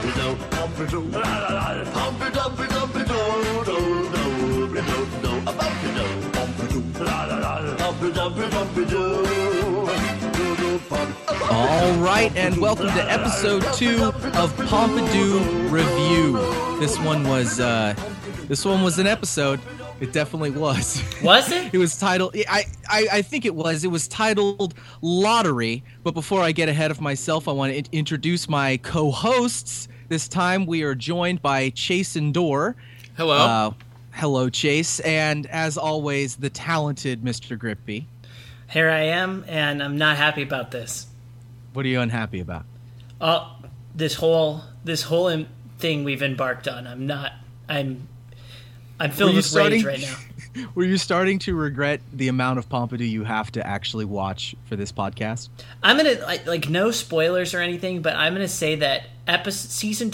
Pompadour, Pompadour, Pompadour, Pompadour, Pompadour. All right, and welcome to episode 2 of Pompidou Review. This one was an episode. It definitely was. Was it? It was titled... I think it was. It was titled Lottery. But before I get ahead of myself, I want to introduce my co-hosts. This time we are joined by Chase Door. Hello. Hello, Chase. And as always, the talented Mr. Grippi. Here I am, and I'm not happy about this. What are you unhappy about? This whole thing we've embarked on. I'm filled with rage right now. Were you starting to regret the amount of Pompadour you have to actually watch for this podcast? I'm going to, no spoilers or anything, but I'm going to say that season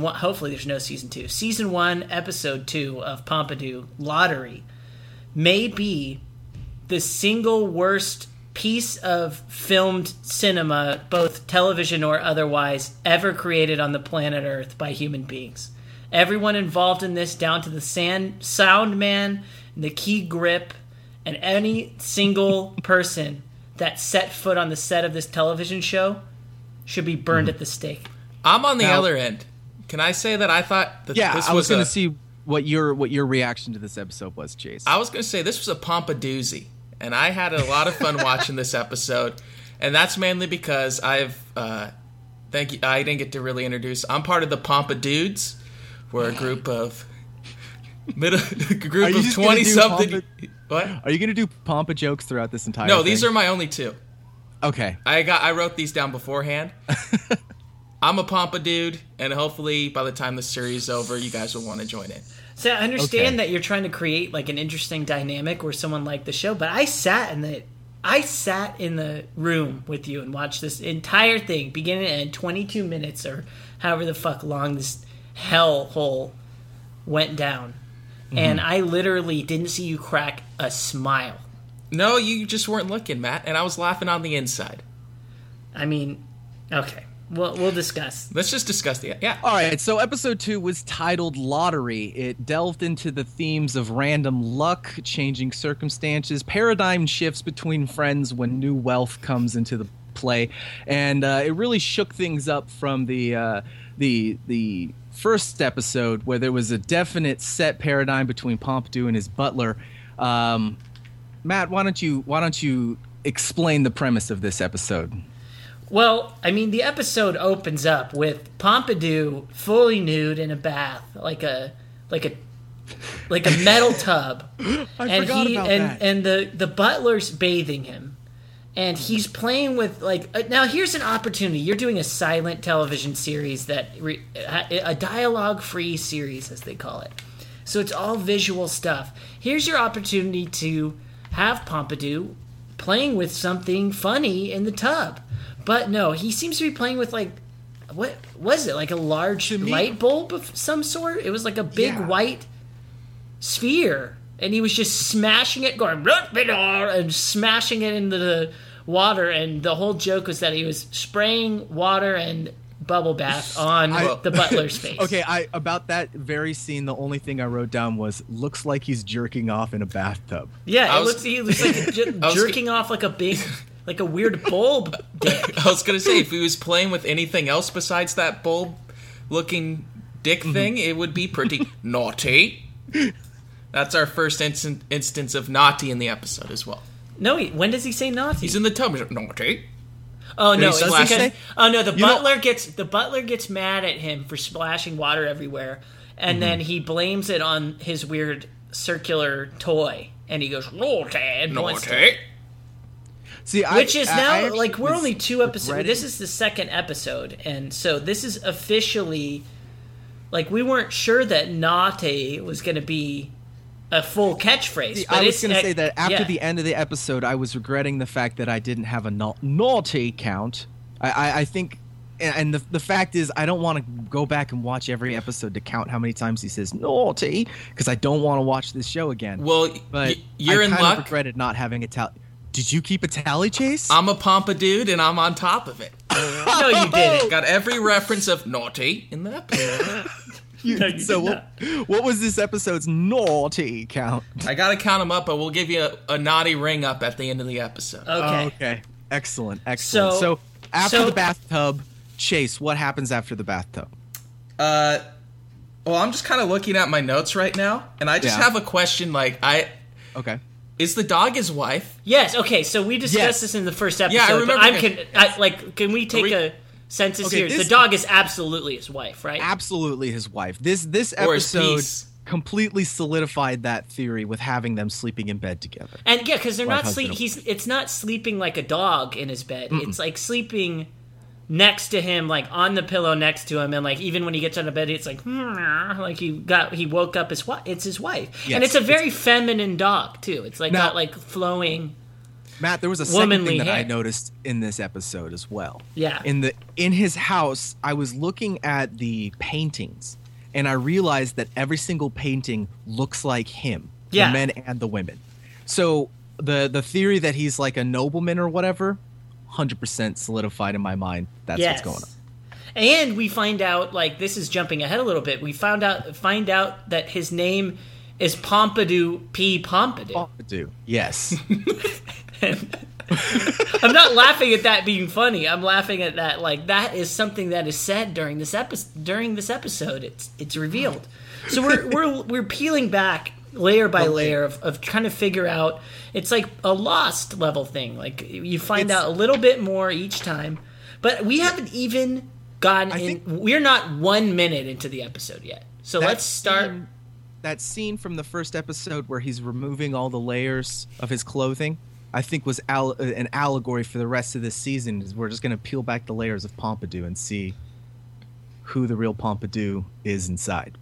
one, hopefully there's no season 2, season 1, episode 2 of Pompadour Lottery may be the single worst piece of filmed cinema, both television or otherwise, ever created on the planet Earth by human beings. Everyone involved in this, down to the sound man, the key grip, and any single person that set foot on the set of this television show should be burned at the stake. I'm on the other end. Can I say that I thought that this was I was going to see what your reaction to this episode was, Chase. I was going to say this was a Pompadoozy, and I had a lot of fun watching this episode, and that's mainly because thank you. I didn't get to really introduce. I'm part of the Pompadudes. We're a group of 20-something. What? Are you going to do Pompa jokes throughout this entire thing? No, these are my only 2. Okay. I wrote these down beforehand. I'm a Pompa dude, and hopefully by the time the series is over, you guys will want to join in. So I understand that you're trying to create an interesting dynamic where someone liked the show, but I sat in the room with you and watched this entire thing, beginning to end, 22 minutes or however the fuck long this hellhole went down, and I literally didn't see you crack a smile. No, you just weren't looking, Matt, and I was laughing on the inside. I mean, okay, we'll discuss. Let's just discuss yeah. All right, so episode 2 was titled Lottery. It delved into the themes of random luck, changing circumstances, paradigm shifts between friends when new wealth comes into the play, and it really shook things up from the first episode, where there was a definite set paradigm between Pompadour and his butler. Matt, why don't you explain the premise of this episode? Well, I mean, the episode opens up with Pompadour fully nude in a bath, like a metal tub, and the butler's bathing him, and he's playing with now here's an opportunity. You're doing a silent television series, a dialogue-free series, as they call it. So it's all visual stuff. Here's your opportunity to have Pompadour playing with something funny in the tub. But no, he seems to be playing with what was it? Like a large light bulb of some sort? It was like a big white sphere. And he was just smashing it, going, and smashing it into the water. And the whole joke was that he was spraying water and bubble bath on the butler's face. Okay, about that very scene, the only thing I wrote down was, looks like he's jerking off in a bathtub. Yeah, he looks like jerking off like a weird bulb dick. I was going to say, if he was playing with anything else besides that bulb-looking dick thing, it would be pretty naughty. That's our first instance of naughty in the episode as well. No, when does he say naughty? He's in the tub. He's like, naughty. Oh no! The butler gets mad at him for splashing water everywhere, and then he blames it on his weird circular toy, and he goes naughty and naughty. We're only 2 episodes. This is the 2nd episode, and so this is officially we weren't sure that naughty was going to be a full catchphrase. See, but I was going to say that after the end of the episode, I was regretting the fact that I didn't have a naughty count. I think, and the fact is, I don't want to go back and watch every episode to count how many times he says naughty, because I don't want to watch this show again. Well, but you're in luck. I regretted not having a tally. Did you keep a tally, Chase? I'm a Pompadour, and I'm on top of it. I know you did it. Got every reference of naughty in that pair. What was this episode's naughty count? I gotta count them up, but we'll give you a naughty ring up at the end of the episode. Okay. Okay. Excellent. So after the bathtub, Chase, what happens after the bathtub? Well, I'm just kind of looking at my notes right now, and I just have a question. Okay. Is the dog his wife? Yes. Okay. So we discussed this in the first episode. Yeah, I remember. Can we take a census here? The dog is absolutely his wife, right? Absolutely his wife. This episode completely solidified that theory with having them sleeping in bed together. And yeah, because they're not sleeping. It's not sleeping like a dog in his bed. Mm-mm. It's like sleeping next to him, like on the pillow next to him, and like even when he gets out of bed, it's like he woke up his wife. It's his wife, yes, and it's a very feminine dog too. It's like now, not like flowing. Matt, there was a second thing that I noticed in this episode as well. Yeah, in his house, I was looking at the paintings, and I realized that every single painting looks like him, the men and the women. So the theory that he's like a nobleman or whatever. 100% solidified in my mind. That's what's going on. And we find out, like, this is jumping ahead a little bit. We find out that his name is Pompadour P. Pompadour. Pompadour, yes. I'm not laughing at that being funny. I'm laughing at that. Like, that is something that is said during this episode. It's revealed. So we're peeling back layer by layer of trying to figure out. It's like a Lost level thing. Like you find out a little bit more each time, but we haven't even gotten we're not 1 minute into the episode yet. So let's start. That scene from the first episode where he's removing all the layers of his clothing, I think was an allegory for the rest of this season. Is we're just going to peel back the layers of Pompadour and see who the real Pompadour is inside.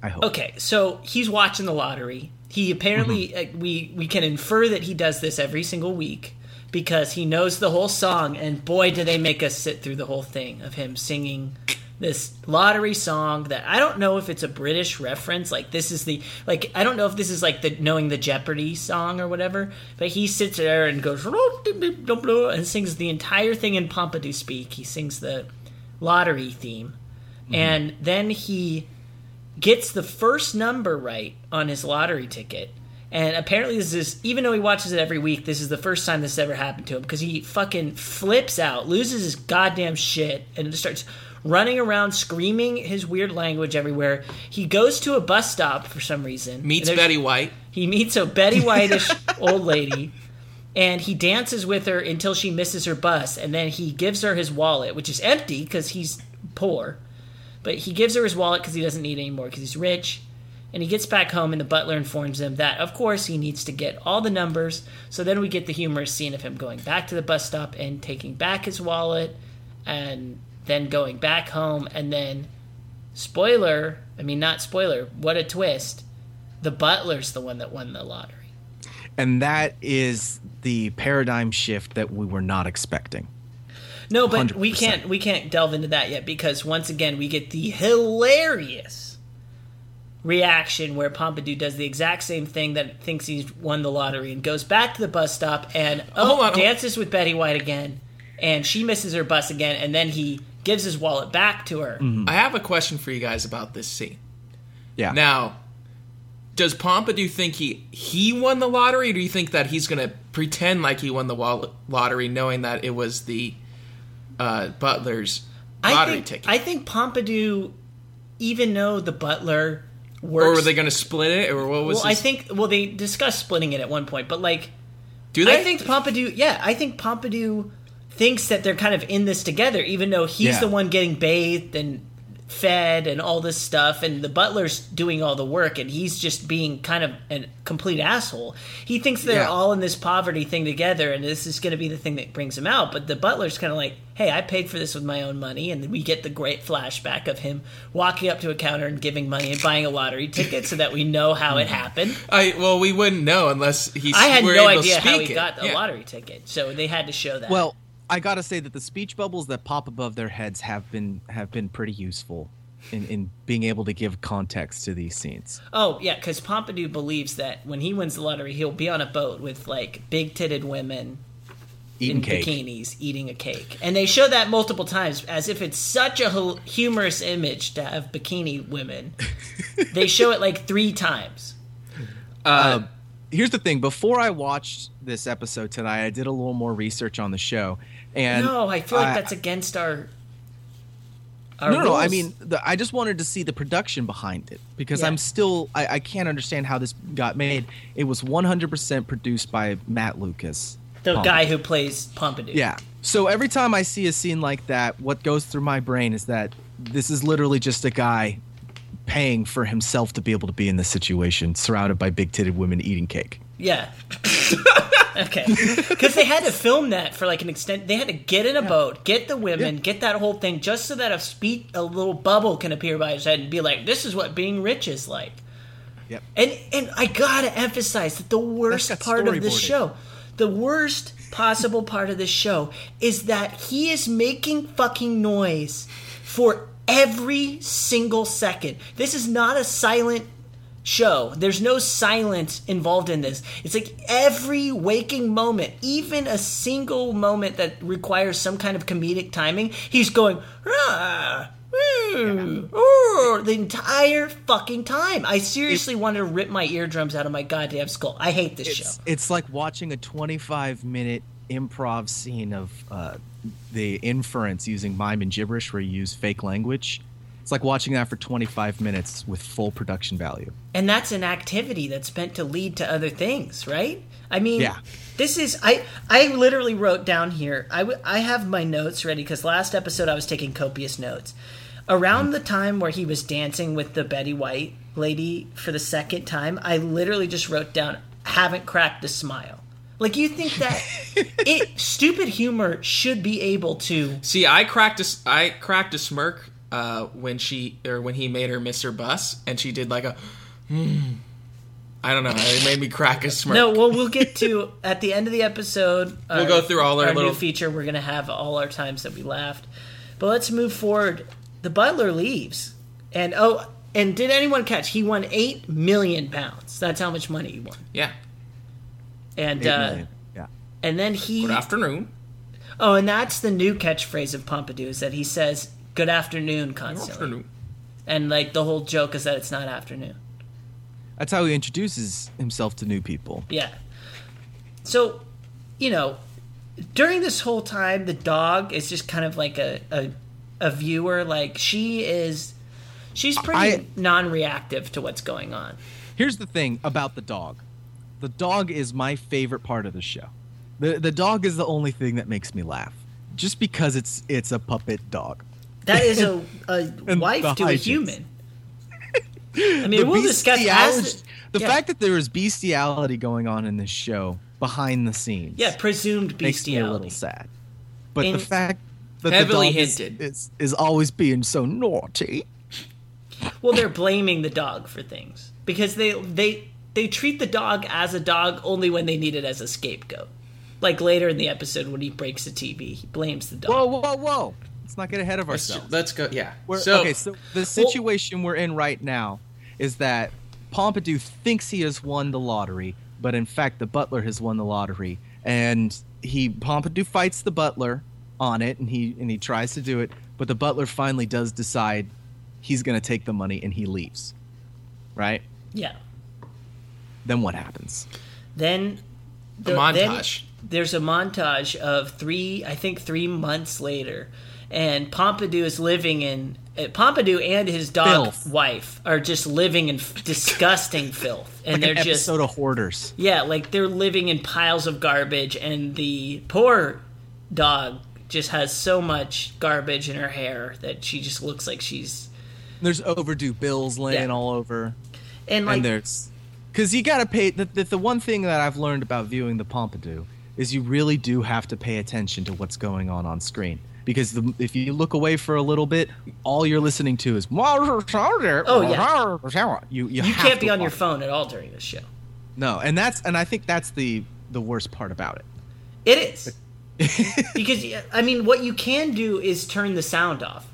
I hope. Okay, so he's watching the lottery. He apparently, we can infer that he does this every single week because he knows the whole song, and boy, do they make us sit through the whole thing of him singing this lottery song that I don't know if it's a British reference. Like, this is I don't know if this is like the Knowing the Jeopardy song or whatever, but he sits there and goes, and sings the entire thing in Pompadour speak. He sings the lottery theme, and then he gets the first number right on his lottery ticket. And apparently this is, even though he watches it every week, this is the first time this has ever happened to him because he fucking flips out, loses his goddamn shit, and just starts running around screaming his weird language everywhere. He goes to a bus stop for some reason. Meets Betty White. He meets a Betty White-ish old lady, and he dances with her until she misses her bus, and then he gives her his wallet, which is empty because he's poor. But he gives her his wallet because he doesn't need it anymore because he's rich. And he gets back home and the butler informs him that, of course, he needs to get all the numbers. So then we get the humorous scene of him going back to the bus stop and taking back his wallet and then going back home. And then, not spoiler, what a twist. The butler's the one that won the lottery. And that is the paradigm shift that we were not expecting. No, but 100%. we can't delve into that yet because once again we get the hilarious reaction where Pompadour does the exact same thing that thinks he's won the lottery and goes back to the bus stop and dances with Betty White again, and she misses her bus again, and then he gives his wallet back to her. Mm-hmm. I have a question for you guys about this scene. Yeah. Now, does Pompadour think he won the lottery, or do you think that he's going to pretend like he won the lottery, knowing that it was the butler's lottery ticket? I think Pompadour, even though the butler works, or were they going to split it, or what was? Well, they discussed splitting it at one point, but like, do they? I think Pompadour thinks that they're kind of in this together, even though he's the one getting bathed and fed and all this stuff, and the butler's doing all the work, and he's just being kind of a complete asshole. He thinks they're all in this poverty thing together, and this is going to be the thing that brings him out. But the butler's kind of like, hey, I paid for this with my own money, and we get the great flashback of him walking up to a counter and giving money and buying a lottery ticket so that we know how it happened. Well, we wouldn't know unless I had no idea how he got the lottery ticket, so they had to show that. Well, I gotta say that the speech bubbles that pop above their heads have been pretty useful in being able to give context to these scenes. Oh yeah, because Pompadour believes that when he wins the lottery, he'll be on a boat with like big-titted women in bikinis eating a cake. And they show that multiple times as if it's such a humorous image to have bikini women. They show it like 3 times. Here's the thing. Before I watched this episode tonight, I did a little more research on the show. And no, I feel like that's against our rules. No, I mean, I just wanted to see the production behind it because I'm still – I can't understand how this got made. It was 100% produced by Matt Lucas. The guy who plays Pompadour. Yeah. So every time I see a scene like that, what goes through my brain is that this is literally just a guy paying for himself to be able to be in this situation, surrounded by big-titted women eating cake. Yeah. Okay. Because they had to film that for like an extent. They had to get in a boat, get the women, get that whole thing, just so that a little bubble can appear by his head and be like, this is what being rich is like. Yep. And I gotta emphasize that the worst part of this show – the worst possible part of this show is that he is making fucking noise for every single second. This is not a silent show. There's no silence involved in this. It's like every waking moment, even a single moment that requires some kind of comedic timing, he's going, rah, the entire fucking time. I seriously wanted to rip my eardrums out of my goddamn skull. I hate this show. It's like watching a 25-minute improv scene of the inference using mime and gibberish where you use fake language. It's like watching that for 25 minutes with full production value. And that's an activity that's meant to lead to other things, right? I mean, this is – I literally wrote down here. I have my notes ready because last episode I was taking copious notes. Around the time where he was dancing with the Betty White lady for the second time, I literally just wrote down, haven't cracked the smile. Like, you think that stupid humor should be able to... See, I cracked a smirk when he made her miss her bus, and she did like a... I don't know. It made me crack a smirk. No, well, we'll get to... At the end of the episode... we'll go through all our new feature. We're going to have all our times that we laughed. But let's move forward... The butler leaves, and did anyone catch? He won 8 million pounds. That's how much money he won. Yeah, and and then he good afternoon. Oh, and that's the new catchphrase of Pompadour is that he says good afternoon constantly. Good afternoon. And like the whole joke is that it's not afternoon. That's how he introduces himself to new people. Yeah. So, you know, during this whole time, the dog is just kind of like a viewer, like she's pretty non-reactive to what's going on. Here's the thing about the dog. The dog is my favorite part of the show. The dog is the only thing that makes me laugh, just because it's a puppet dog. That is a wife to a human. I mean, we'll discuss the fact that there is bestiality going on in this show behind the scenes. Yeah, presumed bestiality. Makes me a little sad, but the fact. Heavily hinted. Is always being so naughty. Well, they're blaming the dog for things. Because they treat the dog as a dog only when they need it as a scapegoat. Like later in the episode when he breaks the TV, he blames the dog. Whoa. Let's not get ahead of ourselves. Let's go, yeah. So the situation we're in right now is that Pompadour thinks he has won the lottery, but in fact the butler has won the lottery. And Pompadour fights the butler on it, and he tries to do it, but the butler finally does decide he's going to take the money, and he leaves. Right? Yeah. Then what happens? Then the montage. Then there's a montage of 3 months later, and Pompadour is living in Pompadour and his dog wife are just living in disgusting filth, and like they're an episode of Hoarders. Yeah, like they're living in piles of garbage, and the poor dog just has so much garbage in her hair that she just looks like she's... There's overdue bills laying all over. And like... Because you got to pay... The one thing that I've learned about viewing the Pompadour is you really do have to pay attention to what's going on screen. Because if you look away for a little bit, all you're listening to is... Oh, yeah. You can't be on your phone at all during this show. No, and I think that's the worst part about it. It is. Because I mean, what you can do is turn the sound off,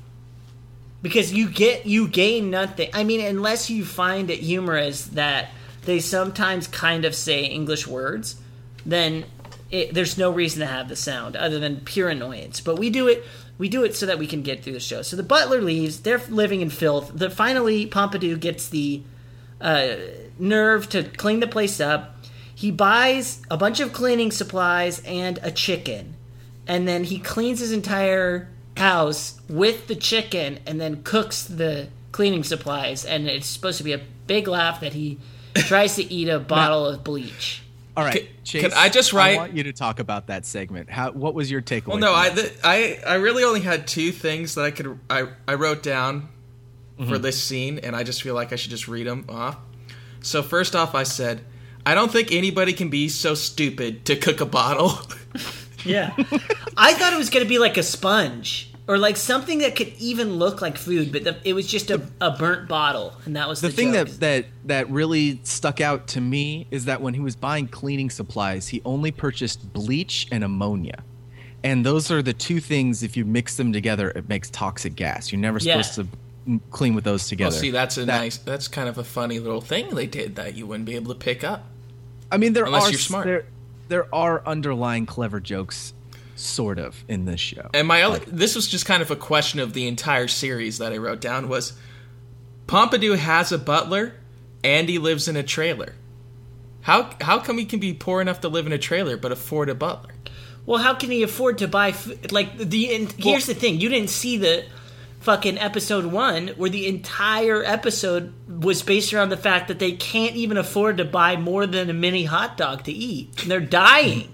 because you gain nothing. I mean, unless you find it humorous that they sometimes kind of say English words, then there's no reason to have the sound other than pure annoyance. But we do it so that we can get through the show. So the butler leaves. They're living in filth. Finally, Pompadour gets the nerve to clean the place up. He buys a bunch of cleaning supplies and a chicken. And then he cleans his entire house with the chicken and then cooks the cleaning supplies. And it's supposed to be a big laugh that he tries to eat a bottle of bleach. All right, Chase, can I just write? I want you to talk about that segment. What was your takeaway? Well, no, I really only had two things that I wrote down for this scene, and I just feel like I should just read them off. So first off, I said, I don't think anybody can be so stupid to cook a bottle. Yeah. I thought it was going to be like a sponge or like something that could even look like food, but it was just a burnt bottle, and that was the thing joke. That really stuck out to me is that when he was buying cleaning supplies, he only purchased bleach and ammonia. And those are the two things, if you mix them together, it makes toxic gas. You're never supposed to clean with those together. Well, see, that's kind of a funny little thing they did that you wouldn't be able to pick up. I mean, unless you're smart. There are underlying clever jokes, sort of, in this show. And this was just kind of a question of the entire series that I wrote down was, Pompadour has a butler, and he lives in a trailer. How come he can be poor enough to live in a trailer but afford a butler? Well, how can he afford to buy here's the thing, you didn't see the fucking episode 1, where the entire episode was based around the fact that they can't even afford to buy more than a mini hot dog to eat. And they're dying.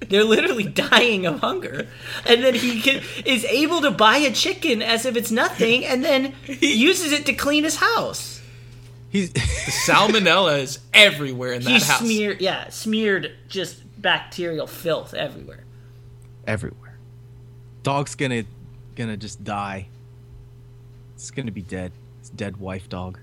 They're literally dying of hunger. And then he is able to buy a chicken as if it's nothing, and then uses it to clean his house. The salmonella is everywhere in that house. Smeared just bacterial filth everywhere. Everywhere. Dog's gonna just die. It's going to be dead. It's dead wife dog.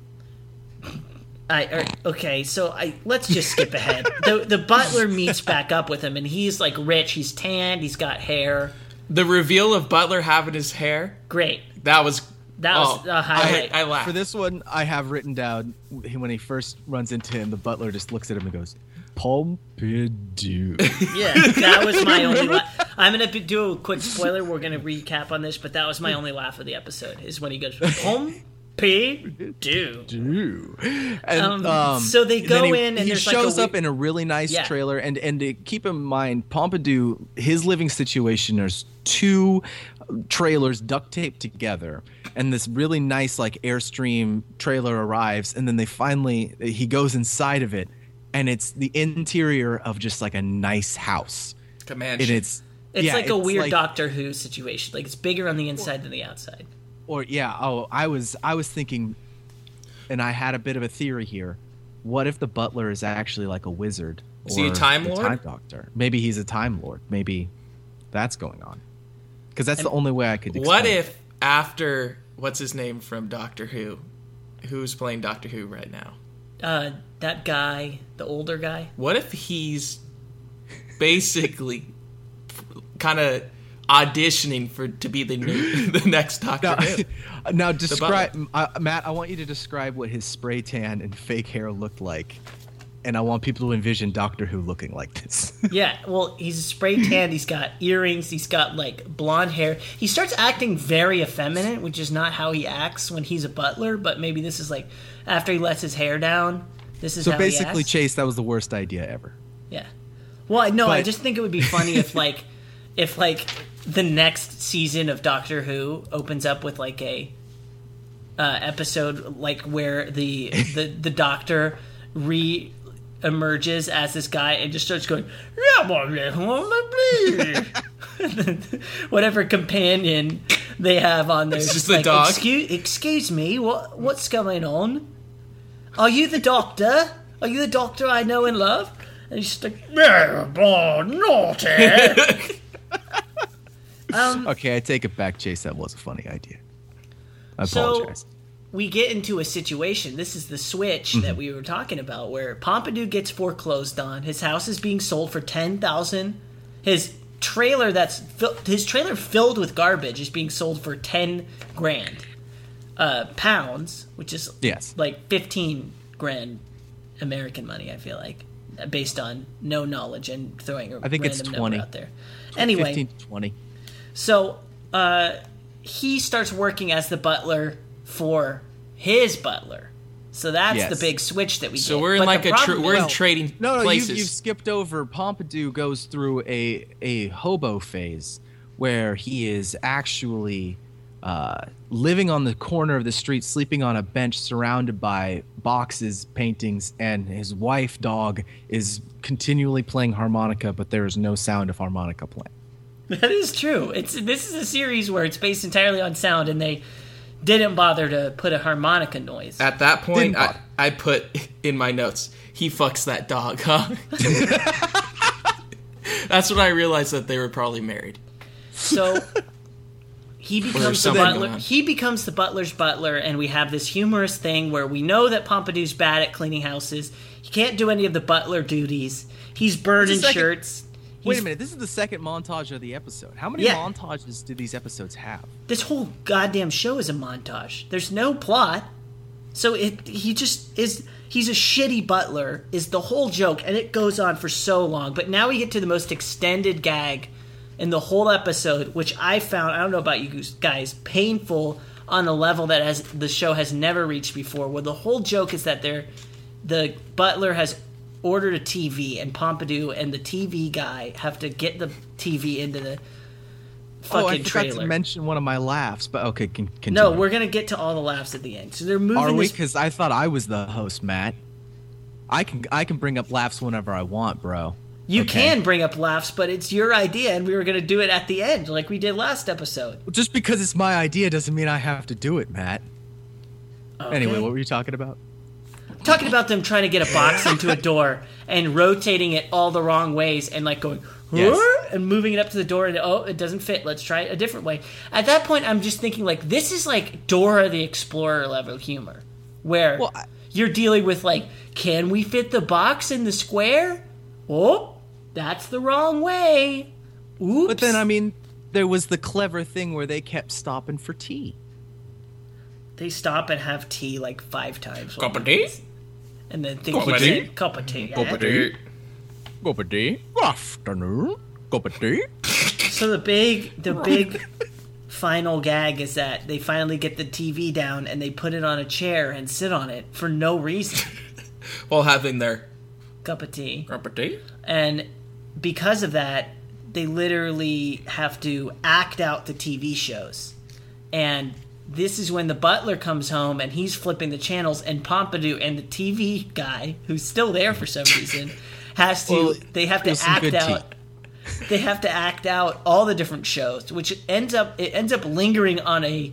Let's just skip ahead. The butler meets back up with him, and he's like rich. He's tanned. He's got hair. The reveal of Butler having his hair. Great. That was a highlight. I laughed. For this one, I have written down, when he first runs into him, the butler just looks at him and goes, Pompadour. Yeah, that was my only laugh. I'm going to do a quick spoiler. We're going to recap on this, but that was my only laugh of the episode, is when he goes, Pompadour. And, so they go in, and there's like he shows up in a really nice trailer. And to keep in mind, Pompadour, his living situation, there's two trailers duct taped together. And this really nice like Airstream trailer arrives. And then he goes inside of it. And it's the interior of just like a nice house. Comanche. And it's like a weird Doctor Who situation. Like it's bigger on the inside than the outside. I was thinking, and I had a bit of a theory here. What if the butler is actually like a wizard? Is he a Time Lord? Time Doctor. Maybe he's a Time Lord. Maybe that's going on. Because that's the only way I could explain. What if after what's his name from Doctor Who? Who's playing Doctor Who right now? That guy, the older guy. What if he's basically kind of auditioning to be the next Doctor Who? Now describe, Matt, I want you to describe what his spray tan and fake hair looked like. And I want people to envision Doctor Who looking like this. Yeah, well, he's spray tan. He's got earrings. He's got like blonde hair. He starts acting very effeminate, which is not how he acts when he's a butler. But maybe this is like after he lets his hair down. This is so how basically, he acts. Chase, that was the worst idea ever. Yeah. Well, no, I just think it would be funny if the next season of Doctor Who opens up with like a episode like where the Doctor emerges as this guy and just starts going whatever companion they have on there. It's just the like, dog. Excuse me, what's going on? Are you the doctor? Are you the doctor I know and love? And he's just like, naughty. Okay, I take it back, Chase. That was a funny idea. I apologize. We get into a situation. This is the switch that we were talking about where Pompadour gets foreclosed on. His house is being sold for $10,000. His trailer filled with garbage is being sold for $10,000 pounds, which is like $15,000 American money, I feel like. based on no knowledge and throwing a random number out there. Anyway, 15 to 20. So he starts working as the butler for his butler. So that's the big switch that we get. So we're in trading places. You've skipped over. Pompidou goes through a hobo phase where he is actually living on the corner of the street, sleeping on a bench surrounded by boxes, paintings, and his wife, dog, is continually playing harmonica, but there is no sound of harmonica playing. That is true. This is a series where it's based entirely on sound, and they didn't bother to put a harmonica noise. At that point, I put in my notes, he fucks that dog, huh? That's when I realized that they were probably married. So he becomes the butler. He becomes the butler's butler, and we have this humorous thing where we know that Pompidou's bad at cleaning houses. He can't do any of the butler duties. He's burning shirts. Wait a minute. This is the second montage of the episode. How many montages do these episodes have? This whole goddamn show is a montage. There's no plot. So he just is. He's a shitty butler is the whole joke, and it goes on for so long. But now we get to the most extended gag in the whole episode, which I found, I don't know about you guys, painful on a level that the show has never reached before, where the whole joke is that the butler has ordered a TV, and Pompidou and the TV guy have to get the TV into the fucking trailer. I forgot to mention one of my laughs, but okay, continue. No, we're going to get to all the laughs at the end. So they're moving. Are we? Because I thought I was the host, Matt. I can bring up laughs whenever I want, bro. You can bring up laughs, but it's your idea, and we were going to do it at the end, like we did last episode. Well, just because it's my idea doesn't mean I have to do it, Matt. Okay. Anyway, what were you talking about? Talking about them trying to get a box into a door and rotating it all the wrong ways and like going, and moving it up to the door, and it doesn't fit. Let's try it a different way. At that point, I'm just thinking, like, this is like Dora the Explorer level humor, where you're dealing with, like, can we fit the box in the square? Oh, that's the wrong way. Oops. But then, I mean, there was the clever thing where they kept stopping for tea. They stop and have tea like 5 times. Cup of tea? And then think he said, cup of tea. Cup of tea. Cup of tea. Good afternoon. Cup of tea. So the big final gag is that they finally get the TV down and they put it on a chair and sit on it for no reason. While having their cup of tea. Cup of tea. And because of that, they literally have to act out the TV shows. And this is when the butler comes home and he's flipping the channels, and Pompidou and the TV guy, who's still there for some reason, they have to act out all the different shows, which ends up lingering on a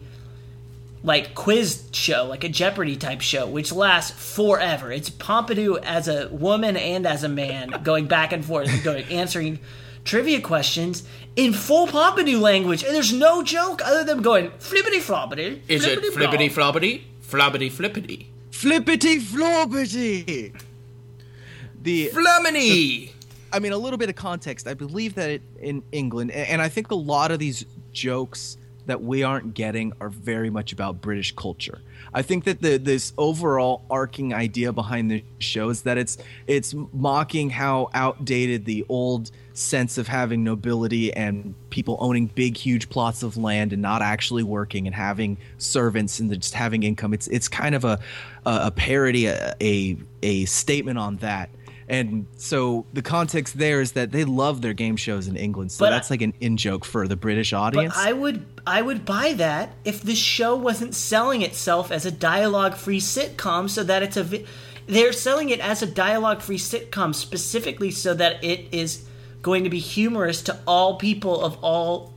like quiz show, like a Jeopardy type show, which lasts forever. It's Pompidou as a woman and as a man going back and forth and answering trivia questions in full Pompidou language, and there's no joke other than going flippity floppity. Is it flippity floppity? Floppity flippity. Flippity floppity. The Flamini. So, I mean, a little bit of context. I believe that in England, and I think a lot of these jokes that we aren't getting are very much about British culture. I think that this overall arcing idea behind the show is that it's mocking how outdated the old sense of having nobility and people owning big, huge plots of land and not actually working and having servants and just having income. It's kind of a parody, a statement on that. And so the context there is that they love their game shows in England, so that's like an in-joke for the British audience. But I would buy that if this show wasn't selling itself as a dialogue-free sitcom, so that it's they're selling it as a dialogue-free sitcom specifically so that it is going to be humorous to all people of all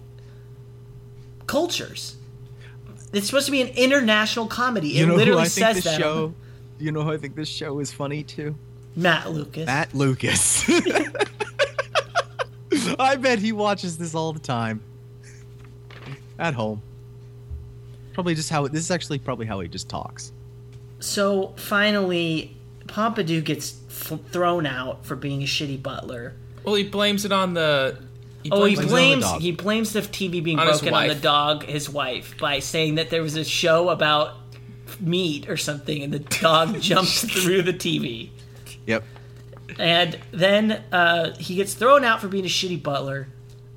cultures. It's supposed to be an international comedy. It literally says that. You know who I think this show is funny to? Matt Lucas. Matt Lucas. I bet he watches this all the time. At home. This is actually probably how he just talks. So, finally, Pompidou gets thrown out for being a shitty butler. Well, he blames it on the... He blames the TV being broken on the dog, his wife, by saying that there was a show about meat or something, and the dog jumps through the TV. Yep. And then he gets thrown out for being a shitty butler,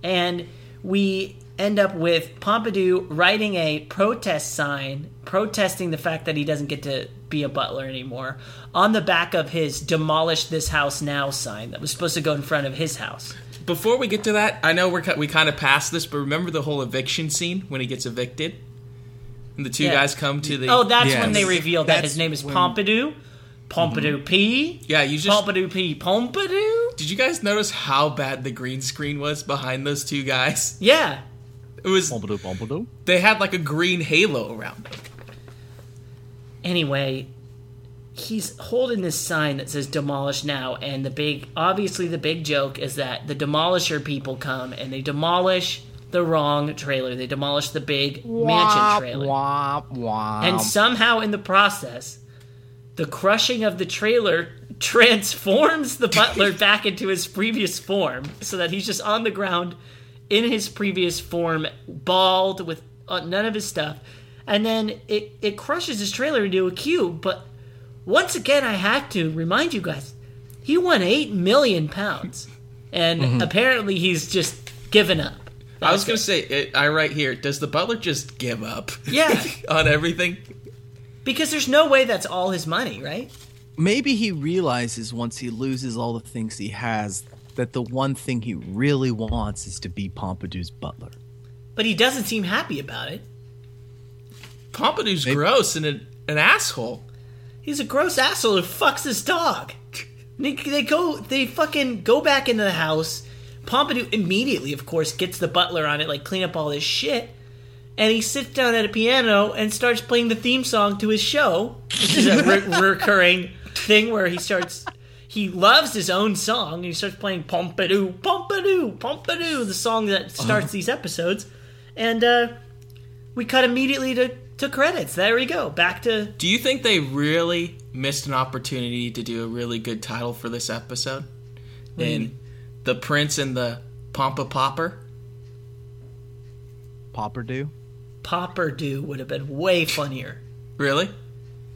and we end up with Pompadour writing a protest sign protesting the fact that he doesn't get to be a butler anymore on the back of his demolish this house now sign that was supposed to go in front of his house. Before we get to that, I know we kind of passed this, but remember the whole eviction scene when he gets evicted? And the two guys come to the... Oh, that's when they reveal that his name is Pompadour. Pompadour P. Yeah, you just... Pompadour P. Pompadour? Did you guys notice how bad the green screen was behind those two guys? Yeah. It was... Pompadour, Pompadour? They had like a green halo around them. Anyway, he's holding this sign that says demolish now, and the big... Obviously, the big joke is that the demolisher people come, and they demolish... the wrong trailer. They demolished the big mansion trailer. Womp, womp. And somehow in the process, the crushing of the trailer transforms the butler back into his previous form, so that he's just on the ground in his previous form, bald with none of his stuff. And then it crushes his trailer into a cube. But once again, I have to remind you guys, he won 8 million pounds. And apparently he's just given up. I was going to say, I write here, does the butler just give up on everything? Because there's no way that's all his money, right? Maybe he realizes once he loses all the things he has that the one thing he really wants is to be Pompadour's butler. But he doesn't seem happy about it. Pompadour's gross and an asshole. He's a gross asshole who fucks his dog. They fucking go back into the house. Pompadour immediately, of course, gets the butler on it, like, clean up all this shit. And he sits down at a piano and starts playing the theme song to his show, which is a recurring thing where he loves his own song, and he starts playing Pompadour, Pompadour, Pompadour, the song that starts these episodes. And we cut immediately to credits. There we go. Back to... Do you think they really missed an opportunity to do a really good title for this episode? And... The Prince and the Pompa Popper? Popperdew? Popperdew would have been way funnier. Really?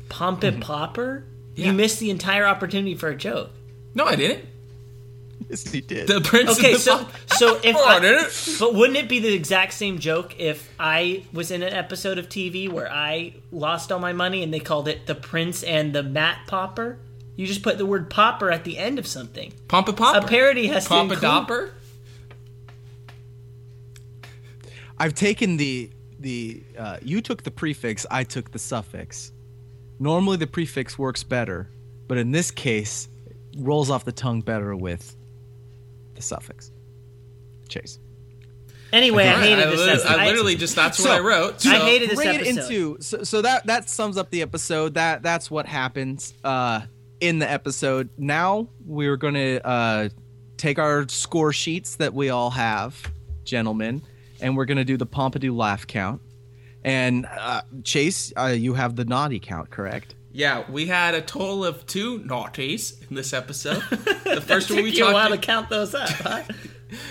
Pompa Popper? Yeah. You missed the entire opportunity for a joke. No, I didn't. Yes, he did. The Prince and the Pompa Popper. So if but wouldn't it be the exact same joke if I was in an episode of TV where I lost all my money and they called it The Prince and the Matt Popper? You just put the word popper at the end of something. Pompa Popper. A parody has Pompa to include... I've taken the you took the prefix, I took the suffix. Normally the prefix works better, but in this case, it rolls off the tongue better with the suffix. Chase. Anyway, I hated this episode. I literally just, that's what I wrote. So. I hated this episode. Bring it into, so that sums up the episode. That's what happens. In the episode. Now we're going to take our score sheets that we all have, gentlemen, and we're going to do the Pompadour laugh count. And Chase, you have the naughty count, correct? Yeah, we had a total of 2 naughties in this episode. The first one we talked about to count those up, huh?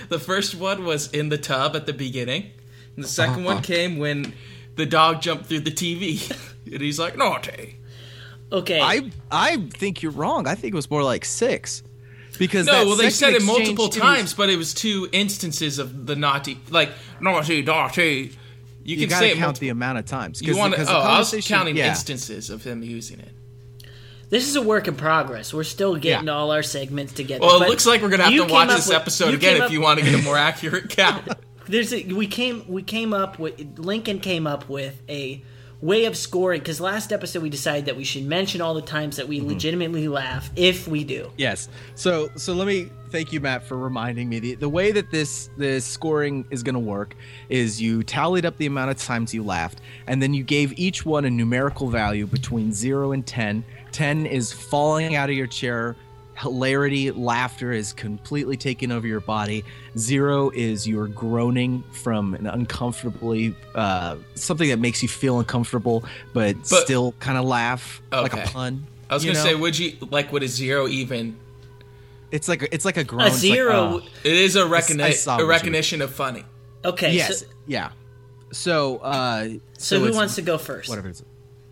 The first one was in the tub at the beginning. And the second one came when the dog jumped through the TV. And he's like, naughty. Okay. I think you're wrong. I think it was more like 6. Because they said it multiple times, but it was 2 instances of the naughty, like naughty. You can say it count the amount of times. I was counting instances of him using it. This is a work in progress. We're still getting all our segments together. Well, it looks like we're gonna have to watch this episode again if you want to get a more accurate count. Lincoln came up with a way of scoring, because last episode we decided that we should mention all the times that we legitimately laugh, if we do. Yes. So let me thank you, Matt, for reminding me. The way that this scoring is going to work is you tallied up the amount of times you laughed, and then you gave each one a numerical value between 0 and 10. 10 is falling out of your chair. Hilarity, laughter is completely taking over your body. 0 is you're groaning from an uncomfortably something that makes you feel uncomfortable, but still kind of laugh like a pun. I was gonna say, would you like? Would a 0 even? It's like a groan. A 0. Like, it is a recognition of funny. Okay. Yes. Yeah. So who wants to go first? Whatever.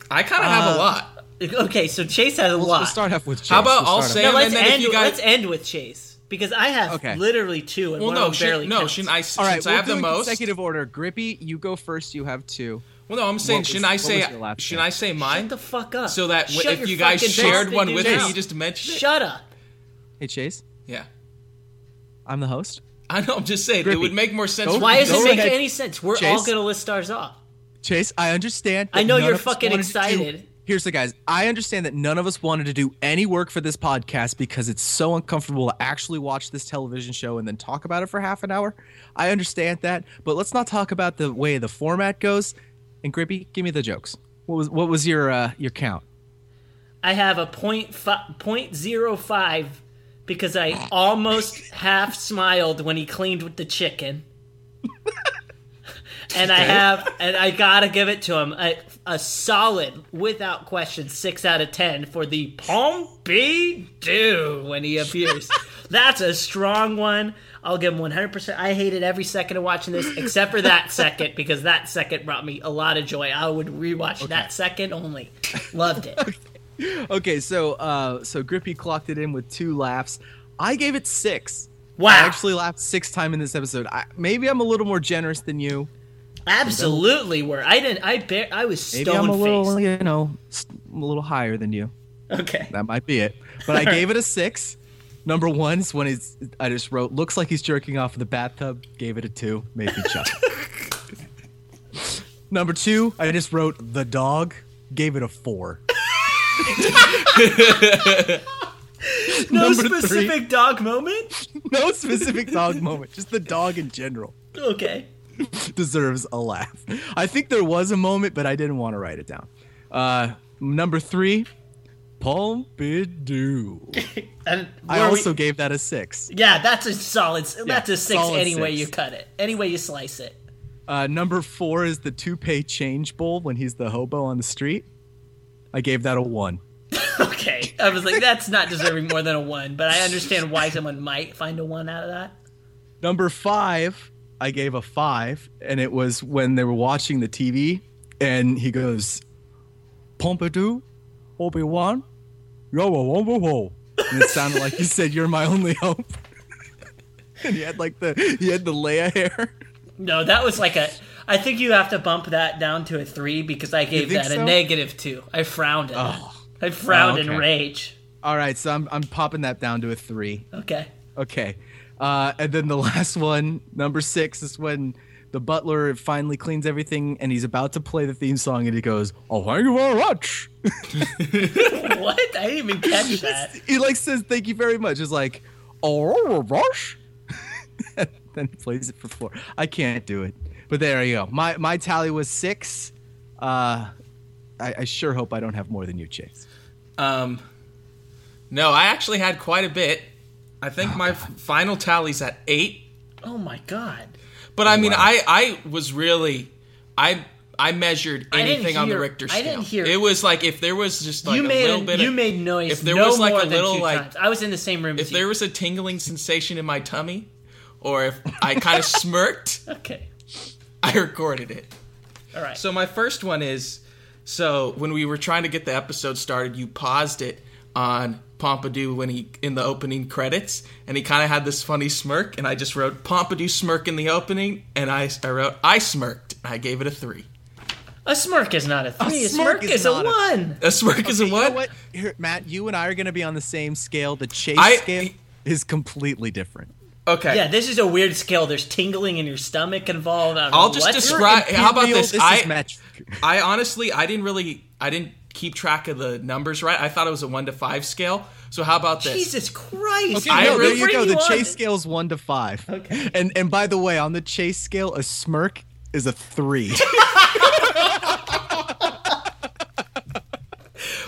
I kind of have a lot. Okay, so Chase has a lot. We'll start off with Chase. How about I'll say and then if you guys... Let's end with Chase, because I have literally two, and well, one no, of them she, barely no, counts. She, I, since all right, I have the most... consecutive order. Grippi, you go first. You have two. Well, no, I'm saying, shouldn't I say mine? Shut the fuck up. So that if you guys shared one with us, you just mentioned it? Shut up. Hey, Chase. Yeah. I'm the host. I know, I'm just saying, Grippi. It would make more sense. Why does it make any sense? We're all going to list ours off. Chase, I understand. I know you're fucking excited. Here's the guys. I understand that none of us wanted to do any work for this podcast because it's so uncomfortable to actually watch this television show and then talk about it for half an hour. I understand that, but let's not talk about the way the format goes. And Grippi, give me the jokes. What was your count? I have a 0.05 because I almost half smiled when he cleaned with the chicken. And I gotta give it to him. A solid, without question, 6 out of 10 for the Pompidou when he appears. That's a strong one. I'll give him 100%. I hated every second of watching this, except for that second, because that second brought me a lot of joy. I would rewatch that second only. Loved it. Okay, so Grippi clocked it in with 2 laughs. I gave it 6. Wow. I actually laughed 6 times in this episode. Maybe I'm a little more generous than you. Absolutely were. I didn't. I was stone-faced. Maybe I'm a little, I'm a little higher than you. Okay. That might be it. But I gave it a 6. Number 1 is when I just wrote, looks like he's jerking off in the bathtub. Gave it a 2. Made me chuckle. Number 2, I just wrote the dog. Gave it a 4. No specific dog moment? No specific dog moment. Just the dog in general. Okay. Deserves a laugh. I think there was a moment, but I didn't want to write it down. Number 3, Pompidou. I also gave that a 6. Yeah, that's a solid. That's a 6 any way you cut it. Any way you slice it. Number 4 is the toupee change bowl when he's the hobo on the street. I gave that a 1. Okay, I was like, that's not deserving more than a 1, but I understand why someone might find a 1 out of that. Number 5. I gave a 5, and it was when they were watching the TV, and he goes, Pompidou, Obi-Wan, yo-wo-wo-wo-wo. And it sounded like he said, you're my only hope. And he had the Leia hair. No, that was like I think you have to bump that down to a 3 because I gave that a -2. I frowned at it. I frowned in rage. All right, so I'm popping that down to a 3. Okay. And then the last one, number 6, is when the butler finally cleans everything and he's about to play the theme song and he goes, oh, thank you very much. What? I didn't even catch that. He says, thank you very much. It's like, oh, rush. Then he plays it for 4. I can't do it. But there you go. My tally was 6. I sure hope I don't have more than you, Chase. No, I actually had quite a bit. I think my final tally's at 8. Oh, my God. But, I mean, wow. I was really... I measured anything on the Richter scale. I didn't hear... It was like if there was just like a little bit of... You made noise if there was like a little like, I was in the same room as you. If there was a tingling sensation in my tummy, or if I kind of smirked, I recorded it. All right. So my first one is... So when we were trying to get the episode started, you paused it on... Pompidou when he in the opening credits, and he kind of had this funny smirk, and I just wrote Pompidou smirk in the opening, and I wrote I smirked. I gave it a 3. A smirk is not a 3. A smirk is a 1. A smirk is a 1. You know what? Here, Matt, you and I are going to be on the same scale. The Chase scale is completely different. Okay. Yeah, this is a weird scale. There's tingling in your stomach involved. I'll just describe. How about this? I honestly, I didn't keep track of the numbers right. I thought it was a 1 to 5 scale. So how about this? Jesus Christ! Okay, there you go. The Chase scale is 1 to 5. Okay. And by the way, on the Chase scale, a smirk is a 3.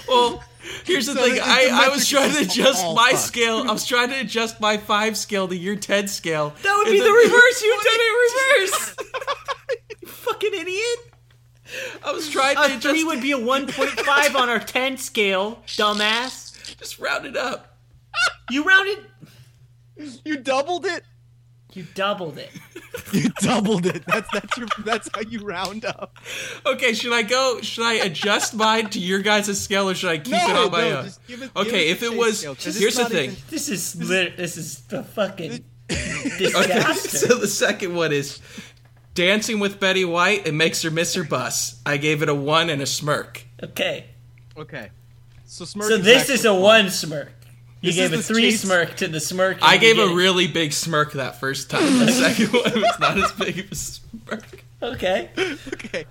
Well, here's the thing. I was trying to adjust my scale. I was trying to adjust my 5 scale to your 10 scale. That would be the reverse. You did it reverse. You fucking idiot. I was trying to adjust. 3 would be a 1.5 on our 10 scale, dumbass. Just round it up. You doubled it. You doubled it. You doubled it. That's how you round up. Okay, should I go? Should I adjust mine to your guys' scale, or should I keep it on my own? Okay, if it was, here's the thing. This is the fucking disaster. Okay, so the second one is Dancing with Betty White. It makes her miss her bus. I gave it a 1 and a smirk. Okay. So smirk. So this is a 1 smirk. You gave a 3 smirk to the smirk. I gave a really big smirk that first time. The second one was not as big of a smirk. Okay.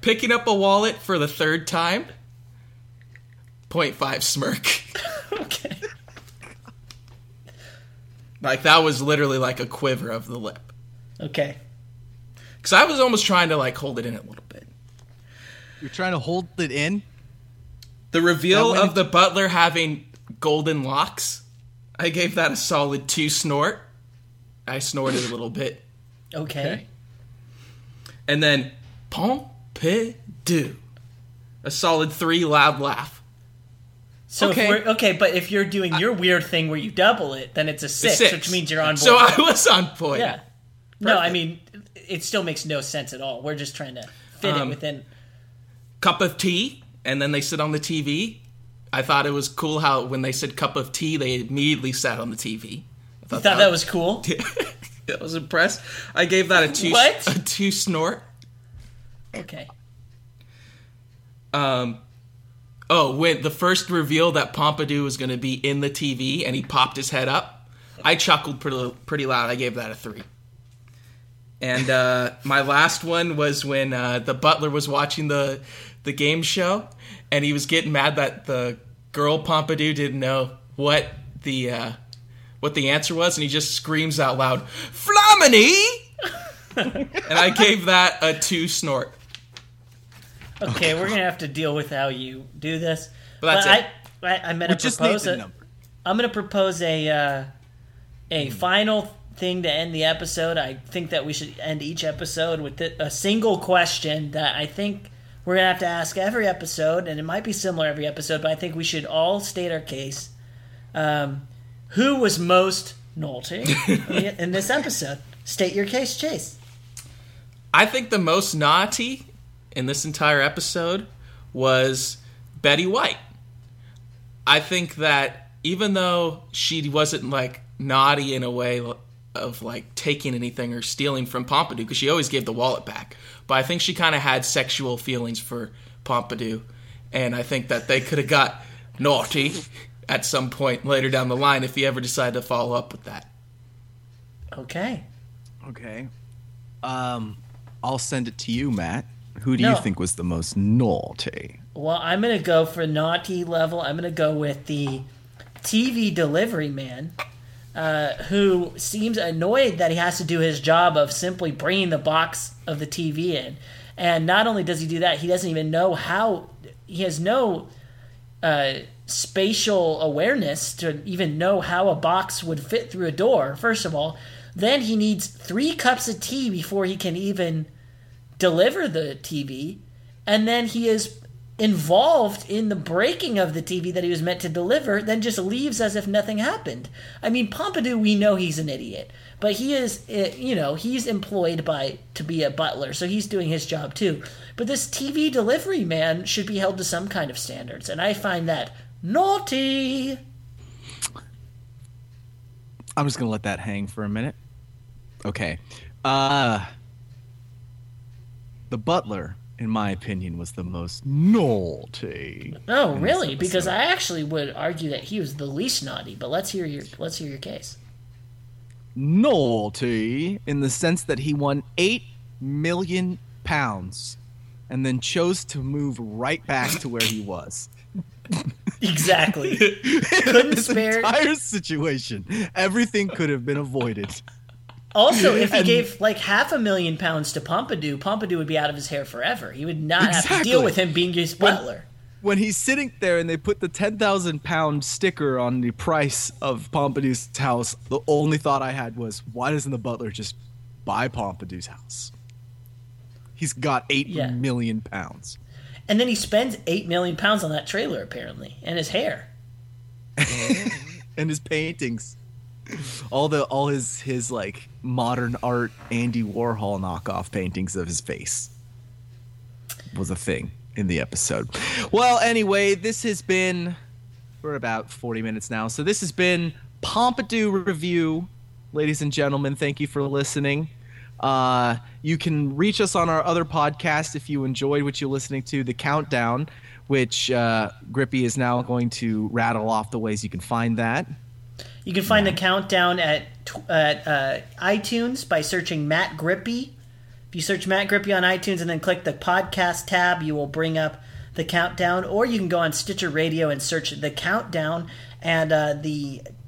Picking up a wallet for the third time. 0.5 smirk. Okay. Like, that was literally like a quiver of the lip. Okay. Because I was almost trying to, like, hold it in a little bit. You're trying to hold it in? The reveal of the butler having golden locks. I gave that a solid 2 snort. I snorted a little bit. Okay. And then Pompidou. A solid 3 loud laugh. So but if you're doing your weird thing where you double it, then it's a 6, which means you're on board. So I was on point. Yeah. Perfect. No, I mean, it still makes no sense at all. We're just trying to fit it within. Cup of tea, and then they sit on the TV. I thought it was cool how when they said cup of tea, they immediately sat on the TV. I thought that was cool? I was impressed. I gave that a 2 snort. Okay. When the first reveal that Pompadour was going to be in the TV and he popped his head up, I chuckled pretty loud. I gave that a 3. And my last one was when the butler was watching the game show, and he was getting mad that the girl Pompadour didn't know what the answer was, and he just screams out loud, "Flamini!" And I gave that a 2 snort. Okay, we're gonna have to deal with how you do this. But I'm gonna propose a number. I'm gonna propose a final thing to end the episode. I think that we should end each episode with a single question that I think we're going to have to ask every episode, and it might be similar every episode, but I think we should all state our case. Who was most naughty in this episode? State your case, Chase. I think the most naughty in this entire episode was Betty White. I think that even though she wasn't, like, naughty in a way of, like, taking anything or stealing from Pompadour, because she always gave the wallet back. But I think she kind of had sexual feelings for Pompadour, and I think that they could have got naughty at some point later down the line if he ever decided to follow up with that. Okay. I'll send it to you, Matt. Who do you think was the most naughty? Well, I'm going to go for naughty level. I'm going to go with the TV delivery man. Who seems annoyed that he has to do his job of simply bringing the box of the TV in. And not only does he do that, he doesn't even know how. He has no spatial awareness to even know how a box would fit through a door, first of all. Then he needs 3 cups of tea before he can even deliver the TV. And then he is involved in the breaking of the TV that he was meant to deliver, then just leaves as if nothing happened. I mean, Pompadour, we know he's an idiot, but he is, he's employed to be a butler, so he's doing his job too. But this TV delivery man should be held to some kind of standards, and I find that naughty. I'm just going to let that hang for a minute. Okay. The butler, in my opinion, was the most naughty. Oh, really? Because I actually would argue that he was the least naughty. But let's hear your case. Naughty in the sense that he won 8 million pounds, and then chose to move right back to where he was. Exactly. Couldn't spare entire situation. Everything could have been avoided. Also, if he gave like $500,000 to Pompadour, Pompadour would be out of his hair forever. He would not have to deal with him being his butler. When he's sitting there and they put the 10,000-pound sticker on the price of Pompadour's house, the only thought I had was, why doesn't the butler just buy Pompadour's house? He's got 8 million pounds. And then he spends 8 million pounds on that trailer, apparently, and his hair. And his paintings. all his like modern art Andy Warhol knockoff paintings of his face was a thing in the episode. Well, anyway, this has been, we're about 40 minutes now, so this has been Pompidou Review, ladies and gentlemen. Thank you for listening. You can reach us on our other podcast if you enjoyed what you're listening to, The Countdown, which Grippi is now going to rattle off the ways you can find that. You can find The Countdown at iTunes by searching Matt Grippi. If you search Matt Grippi on iTunes and then click the podcast tab, you will bring up The Countdown. Or you can go on Stitcher Radio and search The Countdown, and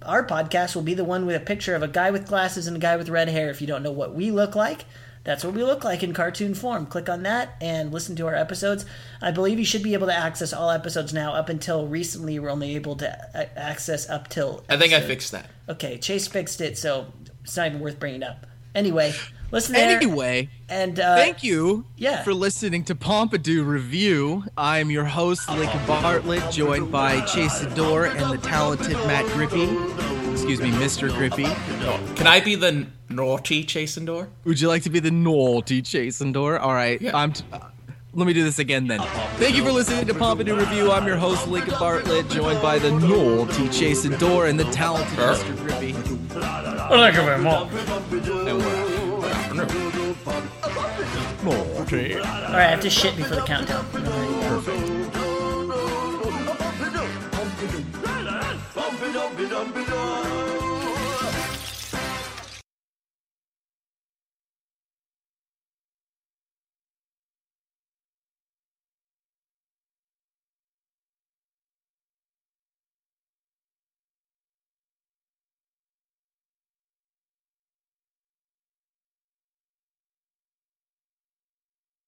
our podcast will be the one with a picture of a guy with glasses and a guy with red hair. If you don't know what we look like, that's what we look like in cartoon form. Click on that and listen to our episodes. I believe you should be able to access all episodes now. Up until recently, we're only able to access up till episode. I think I fixed that. Okay, Chase fixed it, so it's not even worth bringing up. Anyway, listen there. Anyway, and thank you for listening to Pompidou Review. I'm your host, Lincoln Bartlett, joined by Chase Door and the talented Matt Grippi. Excuse me, Mr. Grippi. Oh, can I be the naughty Chase Door? Would you like to be the naughty Chase Door? All right. Yeah. Let me do this again then. Thank you for listening to Pompidou Review. I'm your host, Lincoln Bartlett, joined by the naughty Chase Door and the talented Mr. Grippi. Thank you very much. And we're out. Alright, I have to shit before The Countdown.